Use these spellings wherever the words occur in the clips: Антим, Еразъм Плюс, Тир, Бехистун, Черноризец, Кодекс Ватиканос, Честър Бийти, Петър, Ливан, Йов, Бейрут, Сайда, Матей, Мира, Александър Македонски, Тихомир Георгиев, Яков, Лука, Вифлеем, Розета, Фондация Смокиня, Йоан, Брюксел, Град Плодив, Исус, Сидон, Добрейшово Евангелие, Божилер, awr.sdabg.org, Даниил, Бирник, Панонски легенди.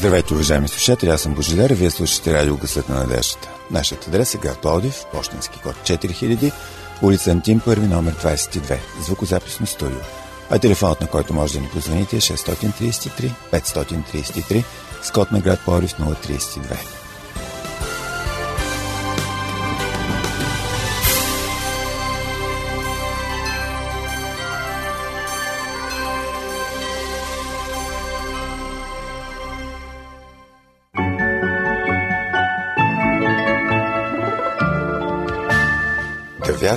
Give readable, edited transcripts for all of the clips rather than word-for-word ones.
Здравейте, уважаеми слушатели, аз съм Божилер, вие слушате радио Гъсната на Надеждата. Нашият адрес е Град Плодив, пощенски код 4000, улица Антим, първи номер 22, звукозаписно студио. А телефонът, на който може да ни позвоните е 633 533, с код на Град Плодив 032. Да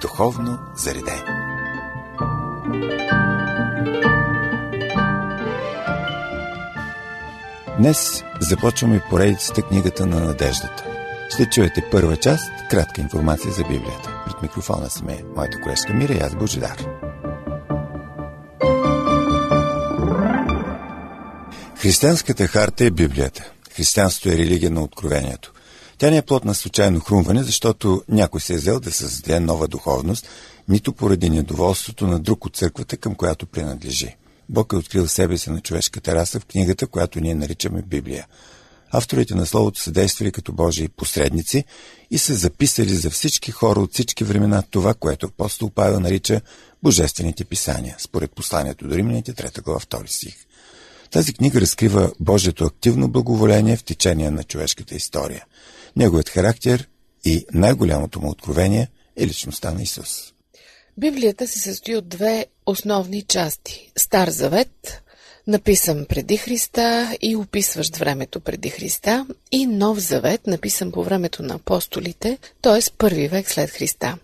духовно зареден. Днес започваме поредицата книгата на надеждата. Ще чуете първа част, кратка информация за Библията. Пред микрофона сме моята колежка Мира и аз Божидар. Християнската харта е Библията. Християнството е религия на откровението. Тя не е плод на случайно хрумване, защото някой се е взел да създаде нова духовност, нито поради недоволството на друг от църквата, към която принадлежи. Бог е открил себе си на човешката раса в книгата, която ние наричаме Библия. Авторите на Словото са действали като Божии посредници и са записали за всички хора от всички времена това, което апостол Павел нарича Божествените писания, според посланието до Римляните, 3 глава, 2 стих. Тази книга разкрива Божието активно благоволение в течение на човешката история. Неговият характер и най-голямото му откровение е личността на Исус. Библията се състои от две основни части. Стар завет, написан преди Христа и описващ времето преди Христа, и Нов завет, написан по времето на апостолите, т.е. първи век след Христа.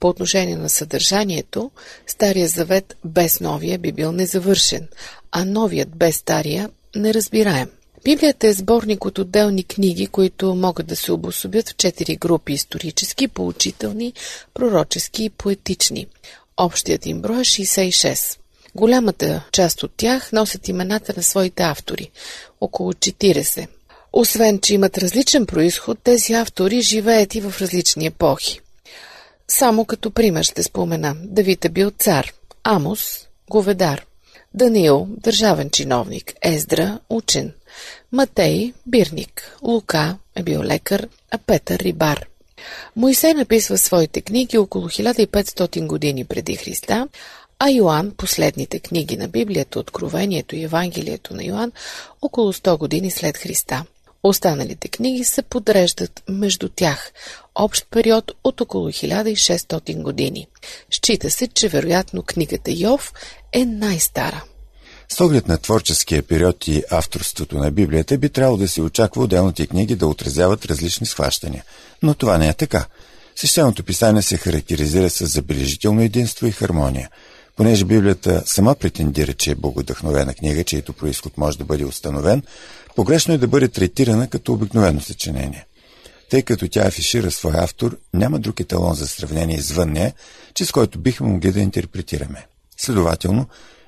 По отношение на съдържанието, Стария завет без Новия би бил незавършен, а Новият без Стария неразбираем. Библията е сборник от отделни книги, които могат да се обособят в 4 групи – исторически, поучителни, пророчески и поетични. Общият им брой е 66. Голямата част от тях носят имената на своите автори – около 40. Освен че имат различен произход, тези автори живеят и в различни епохи. Само като пример ще спомена – Давид е бил цар, Амос – говедар, Даниил – държавен чиновник, Ездра – учен, Матей – бирник, Лука е бил лекар, а Петър – рибар. Моисей написва своите книги около 1500 години преди Христа, а Йоан – последните книги на Библията, Откровението и Евангелието на Йоан около 100 години след Христа. Останалите книги се подреждат между тях – общ период от около 1600 години. Счита се, че вероятно книгата Йов е най-стара. С оглед на творческия период и авторството на Библията би трябвало да се очаква отделните книги да отразяват различни схващания. Но това не е така. Свещеното писание се характеризира с забележително единство и хармония. Понеже Библията сама претендира, че е богодъхновена книга, чието произход може да бъде установен, погрешно е да бъде третирана като обикновено съчинение. Тъй като тя афишира своя автор, няма друг еталон за сравнение извън нея, че с който бихме могли да интерпретираме. Следователно,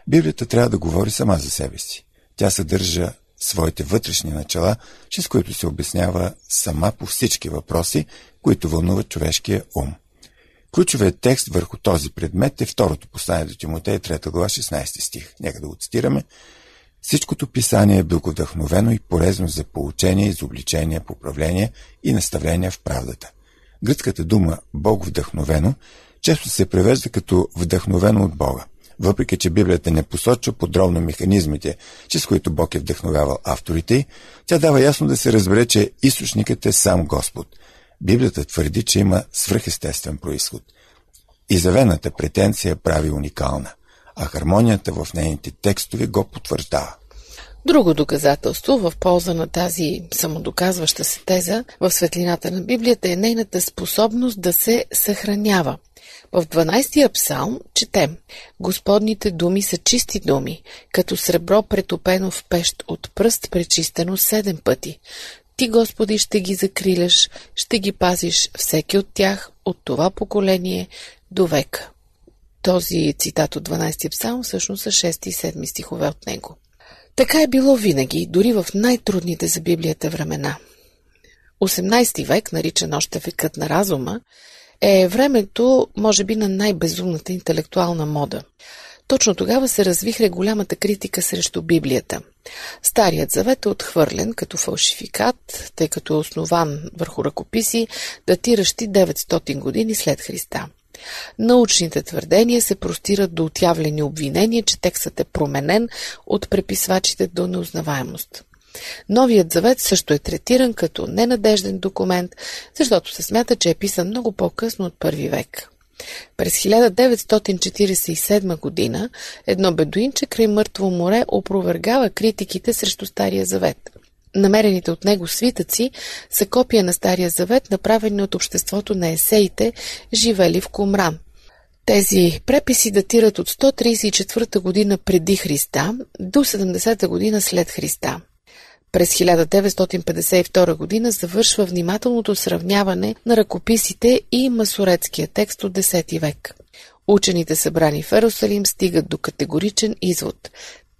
Библията трябва да говори сама за себе си. Тя съдържа своите вътрешни начала, чрез които се обяснява сама по всички въпроси, които вълнуват човешкия ум. Ключовият текст върху този предмет е второто послание до Тимотей, 3 глава, 16 стих. Нека да го цитираме. Всичкото писание е благовдъхновено и полезно за поучение, изобличение, поправление и наставление в правдата. Гръцката дума «боговдъхновено» често се превежда като «вдъхновено от Бога». Въпреки че Библията не посочва подробно механизмите, чрез които Бог е вдъхновявал авторите й, тя дава ясно да се разбере, че източникът е сам Господ. Библията твърди, че има свръхестествен произход. Изявената претенция прави уникална, а хармонията в нейните текстове го потвърждава. Друго доказателство в полза на тази самодоказваща се теза в светлината на Библията е нейната способност да се съхранява. В 12-тия псалм четем: Господните думи са чисти думи, като сребро претопено в пещ от пръст, пречистено 7 пъти. Ти, Господи, ще ги закриляш, ще ги пазиш всеки от тях, от това поколение до века. Този цитат от 12-ти псалм всъщност са 6 и 7 стихове от него. Така е било винаги, дори в най-трудните за Библията времена. 18 век, наричан още векът на разума, е времето, може би, на най-безумната интелектуална мода. Точно тогава се развихре голямата критика срещу Библията. Старият завет е отхвърлен като фалшификат, тъй като е основан върху ръкописи, датиращи 900 години след Христа. Научните твърдения се простират до отявлени обвинения, че текстът е променен от преписвачите до неузнаваемост. Новият завет също е третиран като ненадежден документ, защото се смята, че е писан много по-късно от първи век. През 1947 година едно бедуинче край Мъртво море опровергава критиките срещу Стария завет. Намерените от него свитъци са копия на Стария завет, направени от обществото на есеите, живели в Кумран. Тези преписи датират от 134 година преди Христа до 70 година след Христа. През 1952 година завършва внимателното сравняване на ръкописите и масоретския текст от 10 век. Учените, събрани в Ерусалим, стигат до категоричен извод.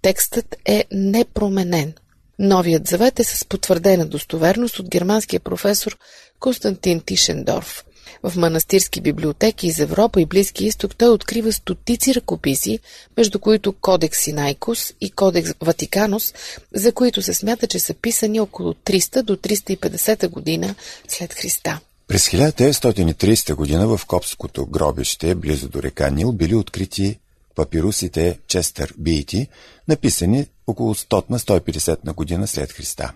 Текстът е непроменен. Новият завет е с потвърдена достоверност от германския професор Константин Тишендорф. В манастирски библиотеки из Европа и Близки изток той открива стотици ръкописи, между които Кодекс Синайкос и Кодекс Ватиканос, за които се смята, че са писани около 300 до 350 година след Христа. През 1930 година в Копското гробище, близо до река Нил, били открити папирусите Честър Бийти, написани около 100 на 150 на година след Христа.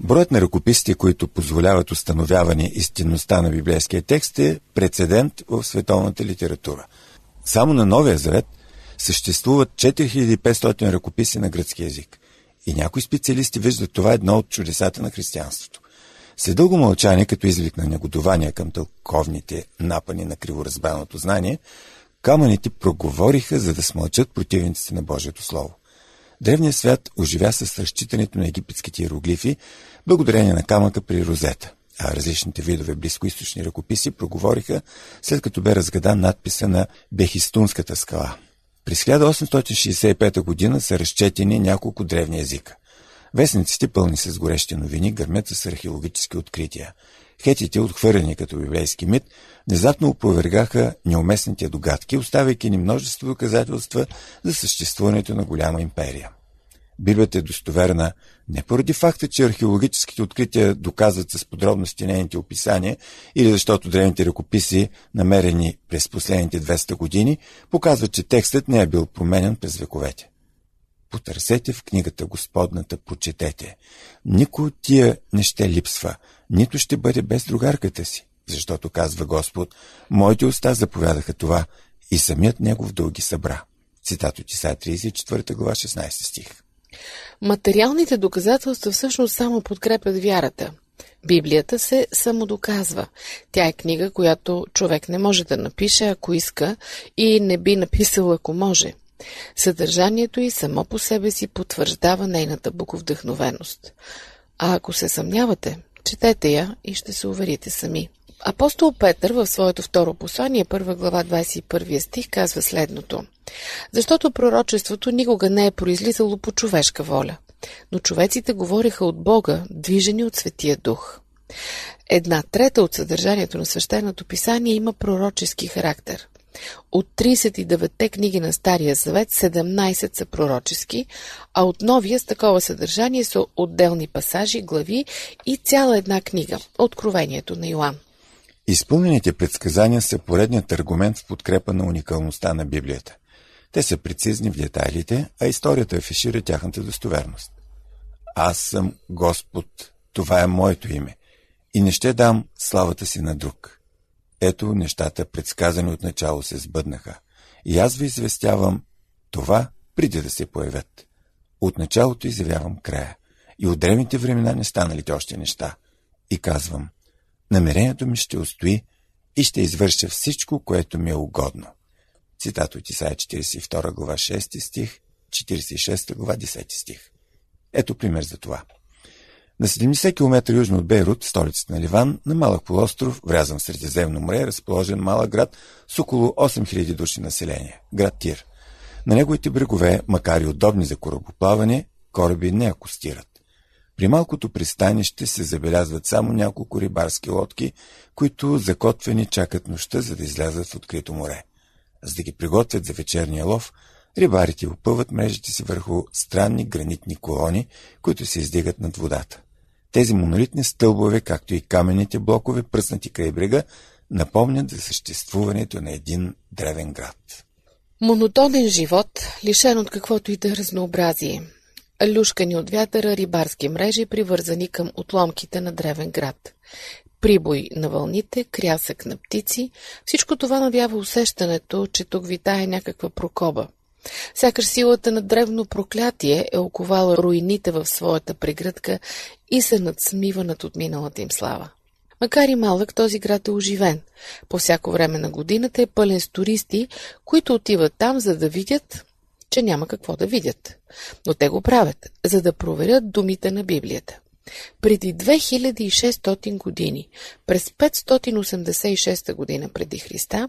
Броят на ръкописите, които позволяват установяване истинността на библейския текст, е прецедент в световната литература. Само на Новия завет съществуват 4500 ръкописи на гръцки език. И някои специалисти виждат това едно от чудесата на християнството. След дълго мълчание, като излик на негодование към тълковните напани на криворазбраното знание, камъните проговориха, за да смълчат противниците на Божието Слово. Древният свят оживя с разчитането на египетските иероглифи, благодарение на камъка при Розета, а различните видове близкоизточни ръкописи проговориха, след като бе разгадан надписа на Бехистунската скала. През 1865 година са разчетени няколко древни езика. Вестниците, пълни с горещи новини, гърмят с археологически открития. Хетите, отхвърлени като библейски мит, внезапно опровергаха неуместните догадки, оставяйки ни множество доказателства за съществуването на голяма империя. Библията е достоверна не поради факта, че археологическите открития доказват с подробности нейните описания или защото древните ръкописи, намерени през последните 200 години, показват, че текстът не е бил променен през вековете. Потърсете в книгата Господната, прочетете. Никой от тия не ще липсва, нито ще бъде без другарката си, защото казва Господ, моите уста заповядаха това и самият Негов дълг ги събра. Цитат от Исайя 34 глава 16 стих. Материалните доказателства всъщност само подкрепят вярата. Библията се самодоказва. Тя е книга, която човек не може да напише, ако иска, и не би написал, ако може. Съдържанието й само по себе си потвърждава нейната боговдъхновеност. А ако се съмнявате, четете я и ще се уверите сами. Апостол Петър в своето второ послание, 1 глава 21 стих, казва следното. Защото пророчеството никога не е произлизало по човешка воля, но човеците говореха от Бога, движени от Светия Дух. 1/3 от съдържанието на свещеното писание има пророчески характер. От 39-те книги на Стария завет 17 са пророчески, а от Новия с такова съдържание са отделни пасажи, глави и цяла една книга – Откровението на Йоан. Изпълнените предсказания са поредният аргумент в подкрепа на уникалността на Библията. Те са прецизни в детайлите, а историята афишира тяхната достоверност. Аз съм Господ, това е моето име, и не ще дам славата си на друг. Ето, нещата, предсказани от начало, се сбъднаха. И аз ви известявам това, преди да се появят. От началото изявявам края. И от древните времена не станалите още неща. И казвам, намерението ми ще устои и ще извърша всичко, което ми е угодно. Цитат от Исайя 42 глава 6 стих, 46 глава 10 стих. Ето пример за това. На 70 км южно от Бейрут, столицата на Ливан, на малък полуостров, врязан в Средиземно море, е разположен малък град с около 8000 души население – град Тир. На неговите брегове, макар и удобни за корабоплаване, кораби не акостират. При малкото пристанище се забелязват само няколко рибарски лодки, които закотвени чакат нощта, за да излязат в открито море. За да ги приготвят за вечерния лов, рибарите опъват мрежите си върху странни гранитни колони, които се издигат над водата. Тези монолитни стълбове, както и каменните блокове, пръснати край брега, напомнят за съществуването на един древен град. Монотонен живот, лишен от каквото и да е разнообразие. Люшкани от вятъра, рибарски мрежи, привързани към отломките на древен град. Прибой на вълните, крясък на птици, всичко това навява усещането, че тук витае някаква прокоба. Сякаш силата на древно проклятие е оковала руините в своята прегръдка и се надсмива над отминалата им слава. Макар и малък, този град е оживен. По всяко време на годината е пълен с туристи, които отиват там, за да видят, че няма какво да видят. Но те го правят, за да проверят думите на Библията. Преди 2600 години, през 586 година преди Христа,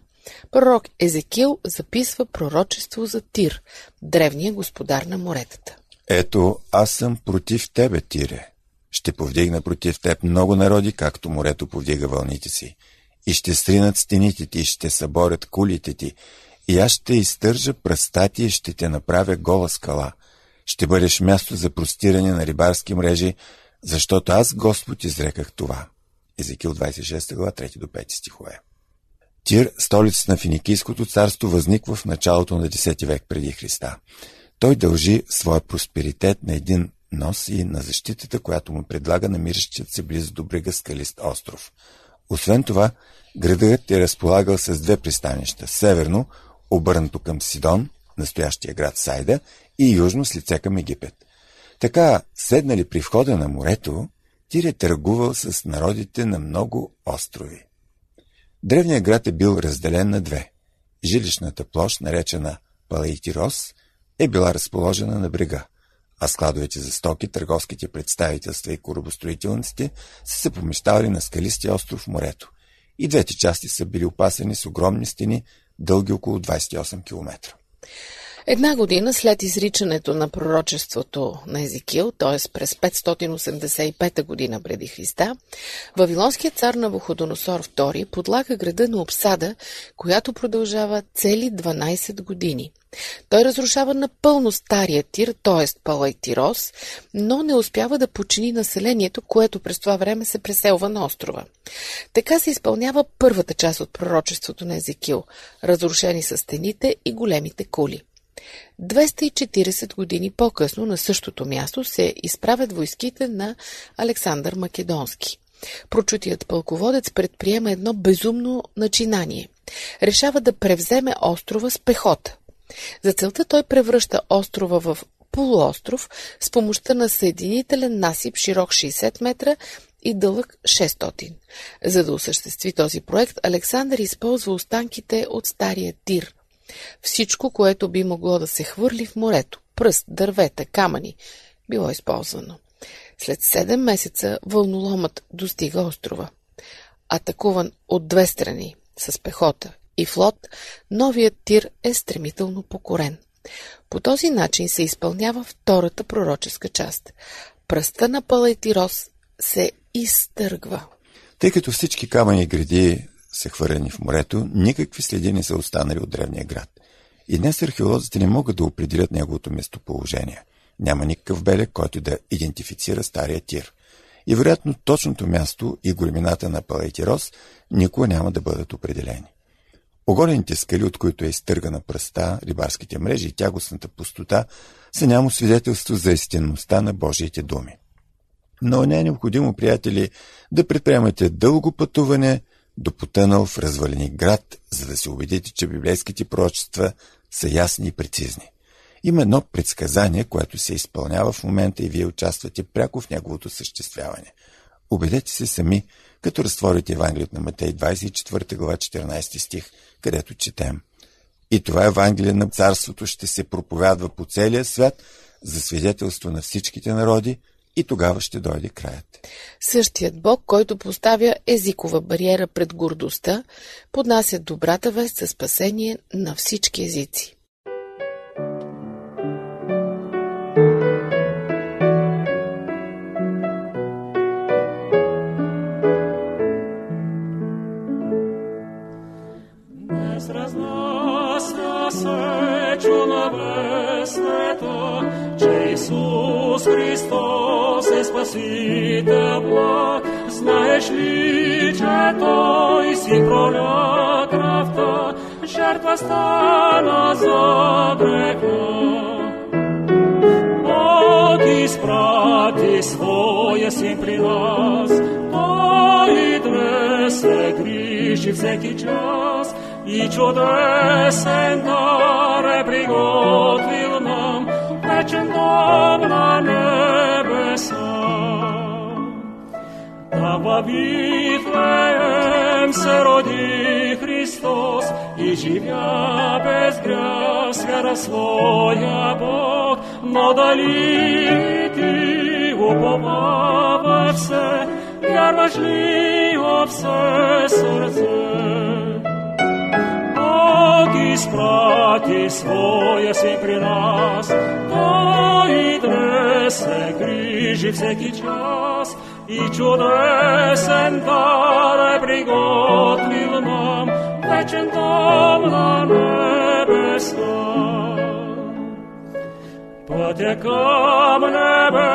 пророк Езекил записва пророчество за Тир, древния господар на моретата. Ето, аз съм против тебе, Тире. Ще повдигна против теб много народи, както морето повдига вълните си. И ще сринат стените ти, ще съборят кулите ти. И аз ще изтържа пръста ти и ще те направя гола скала. Ще бъдеш място за простиране на рибарски мрежи, защото аз, Господ, изреках това. Езекил 26 глава 3 до 5 стихове. Тир, столицата на Финикийското царство, възниква в началото на 10 век преди Христа. Той дължи своя просперитет на един нос и на защитата, която му предлага намиращият се близо до брега скалист остров. Освен това, градът е разполагал с две пристанища. Северно, обърнато към Сидон, настоящия град Сайда, и южно с лице към Египет. Така, седнали при входа на морето, Тир е търгувал с народите на много острови. Древният град е бил разделен на две. Жилищната площ, наречена Палаитирос, е била разположена на брега, а складовете за стоки, търговските представителства и корабостроителниците са се помещавали на скалистия остров морето. И двете части са били опасени с огромни стени, дълги около 28 км. Една година след изричането на пророчеството на Езекил, т.е. през 585 година преди Христа, вавилонският цар Навуходоносор II подлага града на обсада, която продължава цели 12 години. Той разрушава напълно стария Тир, т.е. Палаитирос, но не успява да почини населението, което през това време се преселва на острова. Така се изпълнява първата част от пророчеството на Езекил, разрушени са стените и големите кули. 240 години по-късно на същото място се изправят войските на Александър Македонски. Прочутият пълководец предприема едно безумно начинание. Решава да превземе острова с пехота. За целта той превръща острова в полуостров с помощта на съединителен насип широк 60 метра и дълъг 600. За да осъществи този проект, Александър използва останките от стария Тир. Всичко, което би могло да се хвърли в морето, пръст, дървета, камъни, било използвано. След 7 месеца вълноломът достига острова. Атакуван от две страни с пехота и флот, новият Тир е стремително покорен. По този начин се изпълнява втората пророческа част. Пръста на Палаитирос се изтъргва. Тъй като всички камъни и гради са хвърлени в морето, никакви следи не са останали от древния град. И днес археолозите не могат да определят неговото местоположение. Няма никакъв белег, който да идентифицира стария Тир. И вероятно точното място и големината на Палаитирос никога няма да бъдат определени. Оголените скали, от които е изтъргана пръста, рибарските мрежи и тягостната пустота, са няма свидетелство за истинността на Божиите думи. Но не е необходимо, приятели, да предприемате дълго пътуване до потънал в развалени град, за да се убедите, че библейските пророчества са ясни и прецизни. Има едно предсказание, което се изпълнява в момента и вие участвате пряко в неговото съществяване. Убедете се сами, като разтворите Евангелието на Матей 24 глава 14 стих, където четем: И това Евангелие на Царството ще се проповядва по целия свят за свидетелство на всичките народи, и тогава ще дойде краят. Същият Бог, който поставя езикова бариера пред гордостта, поднася добрата вест за спасение на всички езици. Иисус Христос е спасител благ, знаеш ли, че Той си проля кръвта, жертва стана за греха. Бог изпрати Своя Син при нас, Той дръз се грижи всеки час и чудесен дар е приготвил нам, вечен дом на небеса. Да в Вифлеем се роди Христос и живя без грях скара своя Бог, но дали ти уповава все, вярваш ли от все сърце? Изпрати Своя Син при нас, Той дръз се грижи всеки час и чудесен дар е приготвил нам, вечен дом на небеса. Пътя към небе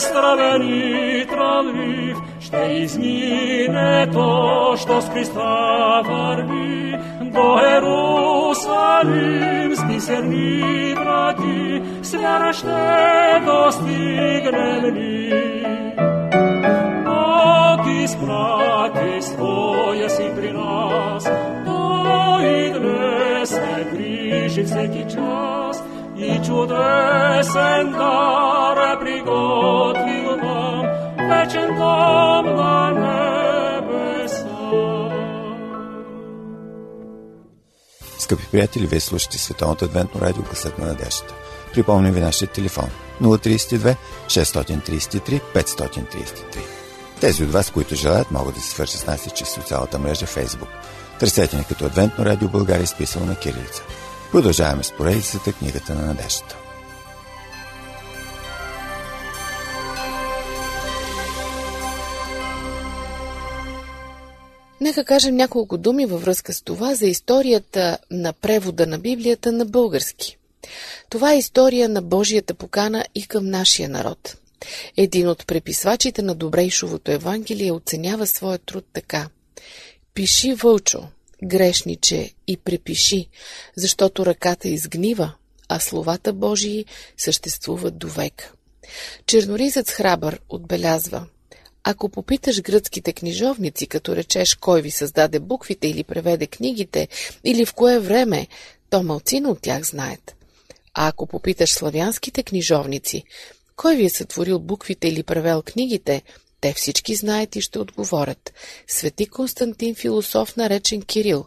стравен и трънлив, ще измине то, що с Христа върви. До Ерусалим с бисерни врати, с вяра ще достигнем ли. Бог изпрати Своя Син при нас, Той дръз се грижи всеки час и чудесен дар е приготвил нам, вечен дом на небеса. Скъпи приятели, вие слушате Световното адвентно радио Гъсната на надеждата. Припомням ви нашия телефон 032 633 533. Тези от вас, които желаят, могат да се свържат с нас чрез социалната мрежа Facebook. Търсете ни като Адвентно радио България, изписано на кирилица. Продължаваме с поредицата Книгата на надеждата. Нека кажем няколко думи във връзка с това за историята на превода на Библията на български. Това е история на Божията покана и към нашия народ. Един от преписвачите на Добрейшовото Евангелие оценява своя труд така: «Пиши, вълчо, грешниче, и препиши, защото ръката изгнива, а словата Божии съществуват до века». Черноризец храбър отбелязва: ако попиташ гръцките книжовници, като речеш кой ви създаде буквите или преведе книгите, или в кое време, то малцина от тях знаят. А ако попиташ славянските книжовници, кой ви е сътворил буквите или превел книгите, те всички знаят и ще отговорят: свети Константин философ, наречен Кирил,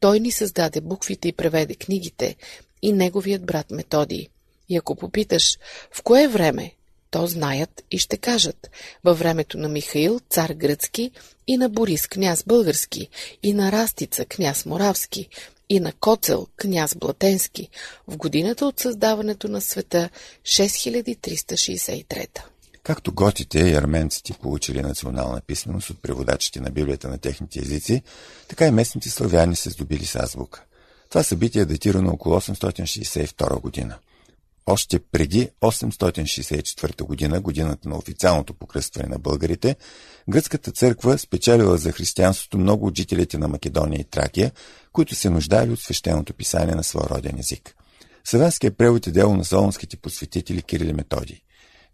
той ни създаде буквите и преведе книгите, и неговият брат Методий. И ако попиташ в кое време, то знаят и ще кажат: във времето на Михаил, цар гръцки, и на Борис, княз български, и на Растица, княз моравски, и на Коцел, княз блатенски, в годината от създаването на света, 6363. Както готите и арменците получили национална писменост от преводачите на Библията на техните езици, така и местните славяни се здобили с азбука. Това събитие е датирано около 862 година. Още преди 864 година, годината на официалното покръстване на българите, гръцката църква спечелила за християнството много от жителите на Македония и Тракия, които се нуждали от свещеното писание на своя роден език. Славянският превод е дело на солунските посветители Кирил и Методий.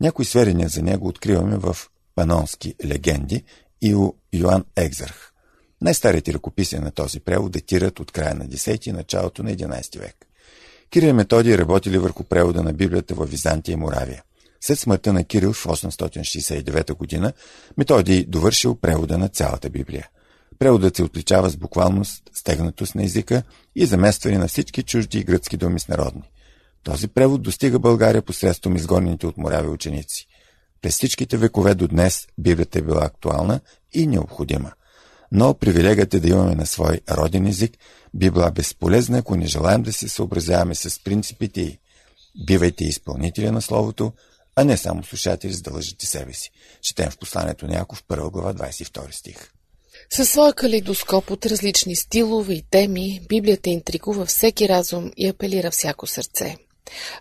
Някои сведения за него откриваме в Панонски легенди и у Йоан Екзарх. Най-старите ръкописия на този превод датират от края на 10 и началото на 11 век. Кирил и Методий работили върху превода на Библията във Византия и Моравия. След смъртта на Кирил в 869 година, Методий довършил превода на цялата Библия. Преводът се отличава с буквалност, стегнатост на езика и заместване на всички чужди и гръцки думи с народни. Този превод достига България посредством изгонените от Моравия ученици. През всичките векове до днес Библията е била актуална и необходима. Но привилегията да имаме на свой роден език би била безполезна, ако не желаем да се съобразяваме с принципите й. Бивайте изпълнители на Словото, а не само слушатели, за да лъжите себе си. Четем в посланието на Яков, 1 глава, 22 стих. Със своя калейдоскоп от различни стилове и теми, Библията интригува всеки разум и апелира всяко сърце.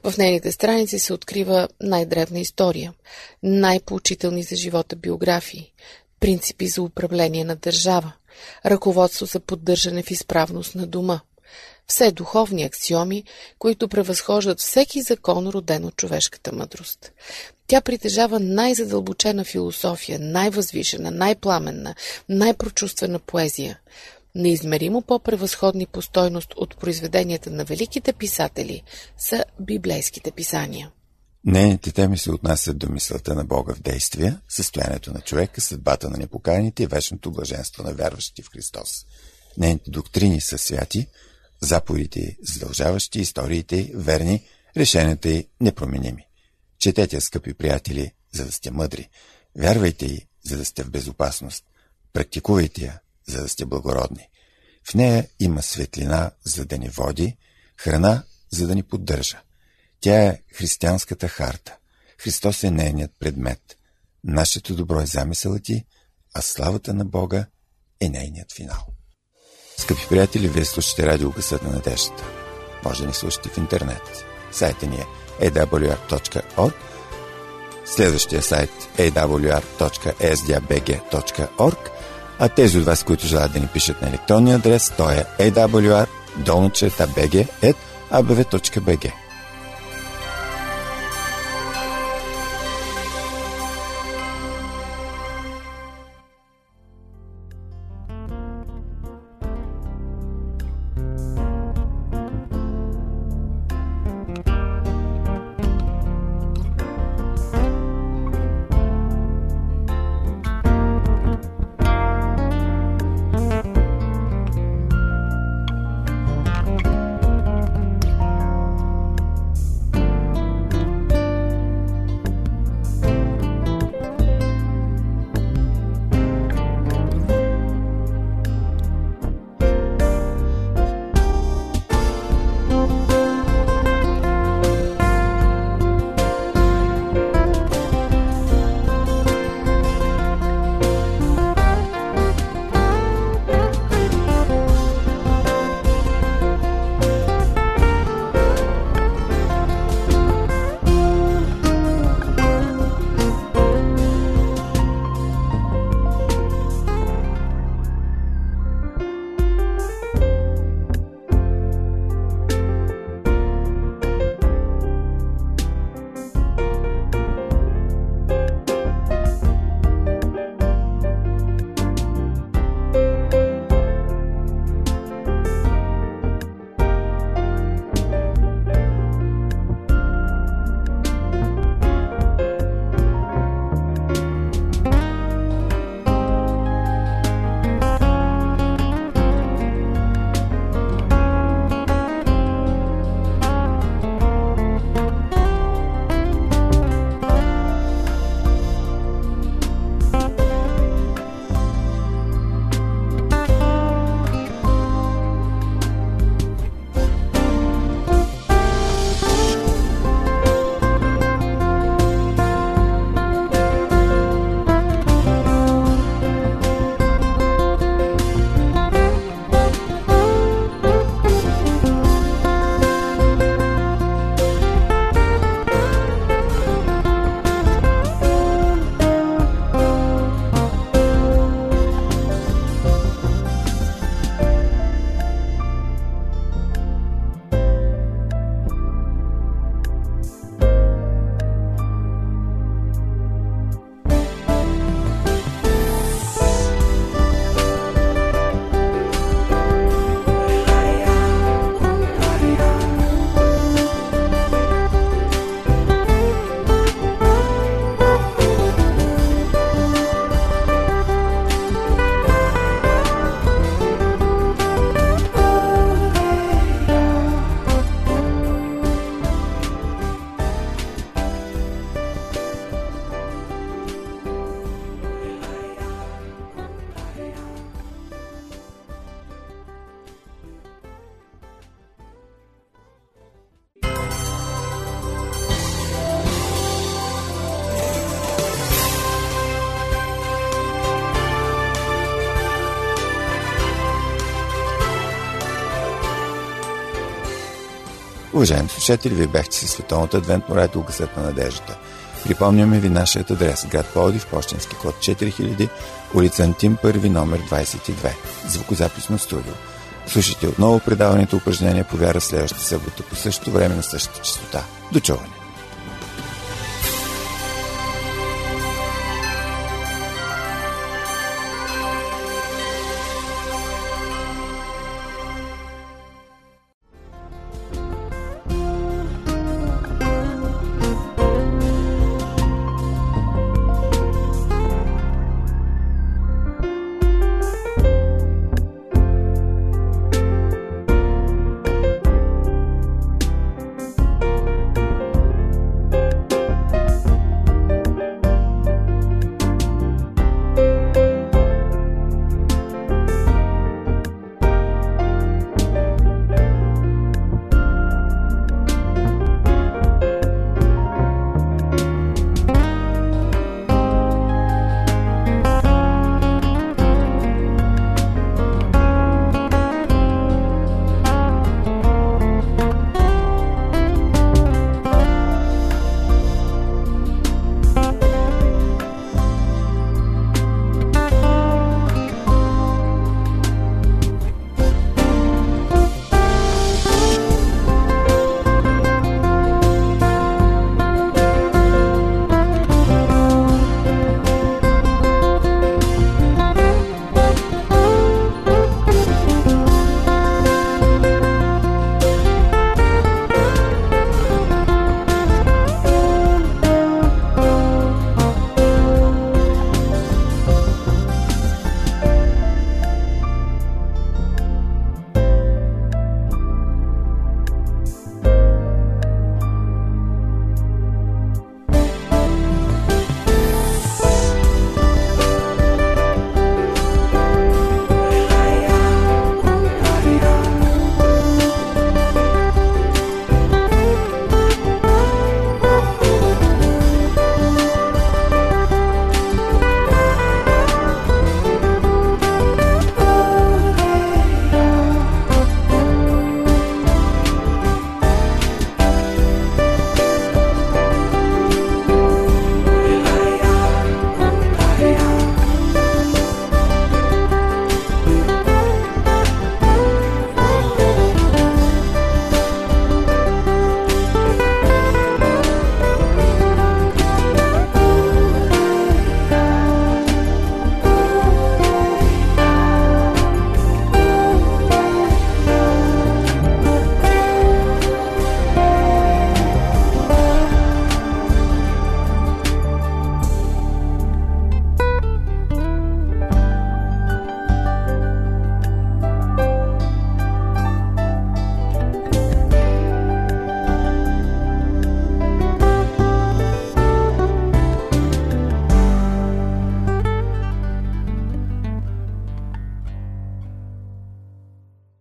В нейните страници се открива най-древна история, най-поучителни за живота биографии, принципи за управление на държава, ръководство за поддържане в изправност на дома. Все духовни аксиоми, които превъзхождат всеки закон, роден от човешката мъдрост. Тя притежава най-задълбочена философия, най-възвишена, най-пламенна, най-прочувствена поезия. Неизмеримо по-превъзходни по стойност от произведенията на великите писатели са библейските писания. Нейните теми се отнасят до мисълта на Бога в действия, състоянието на човека, съдбата на непокаяните и вечното блаженство на вярващите в Христос. Нейните доктрини са святи, заповедите задължаващи, историите верни, решенията й непроменими. Четете, скъпи приятели, за да сте мъдри. Вярвайте й, за да сте в безопасност. Практикувайте я, за да сте благородни. В нея има светлина, за да ни води, храна, за да ни поддържа. Тя е християнската харта. Христос е нейният предмет. Нашето добро е замисълът й, а славата на Бога е нейният финал. Скъпи приятели, вие слушате радио Гъсната на надеждата. Може да ни слушате в интернет. Сайта ни е awr.org. Следващия сайт е awr.sdabg.org. А тези от вас, които желаят да ни пишат на електронния адрес, то е awr.bg@abv.bg. Уважаеми слушатели, вие бяхте със Световното адвентно радио Гъсната на надеждата. Припомняме ви нашия адрес: град Плодив, пощенски код 4000, улица Антим 1, номер 22, звукозаписно студио. Слушайте отново предаването упражнения по вяра следващата събота по същото време на същата честота. До чуване!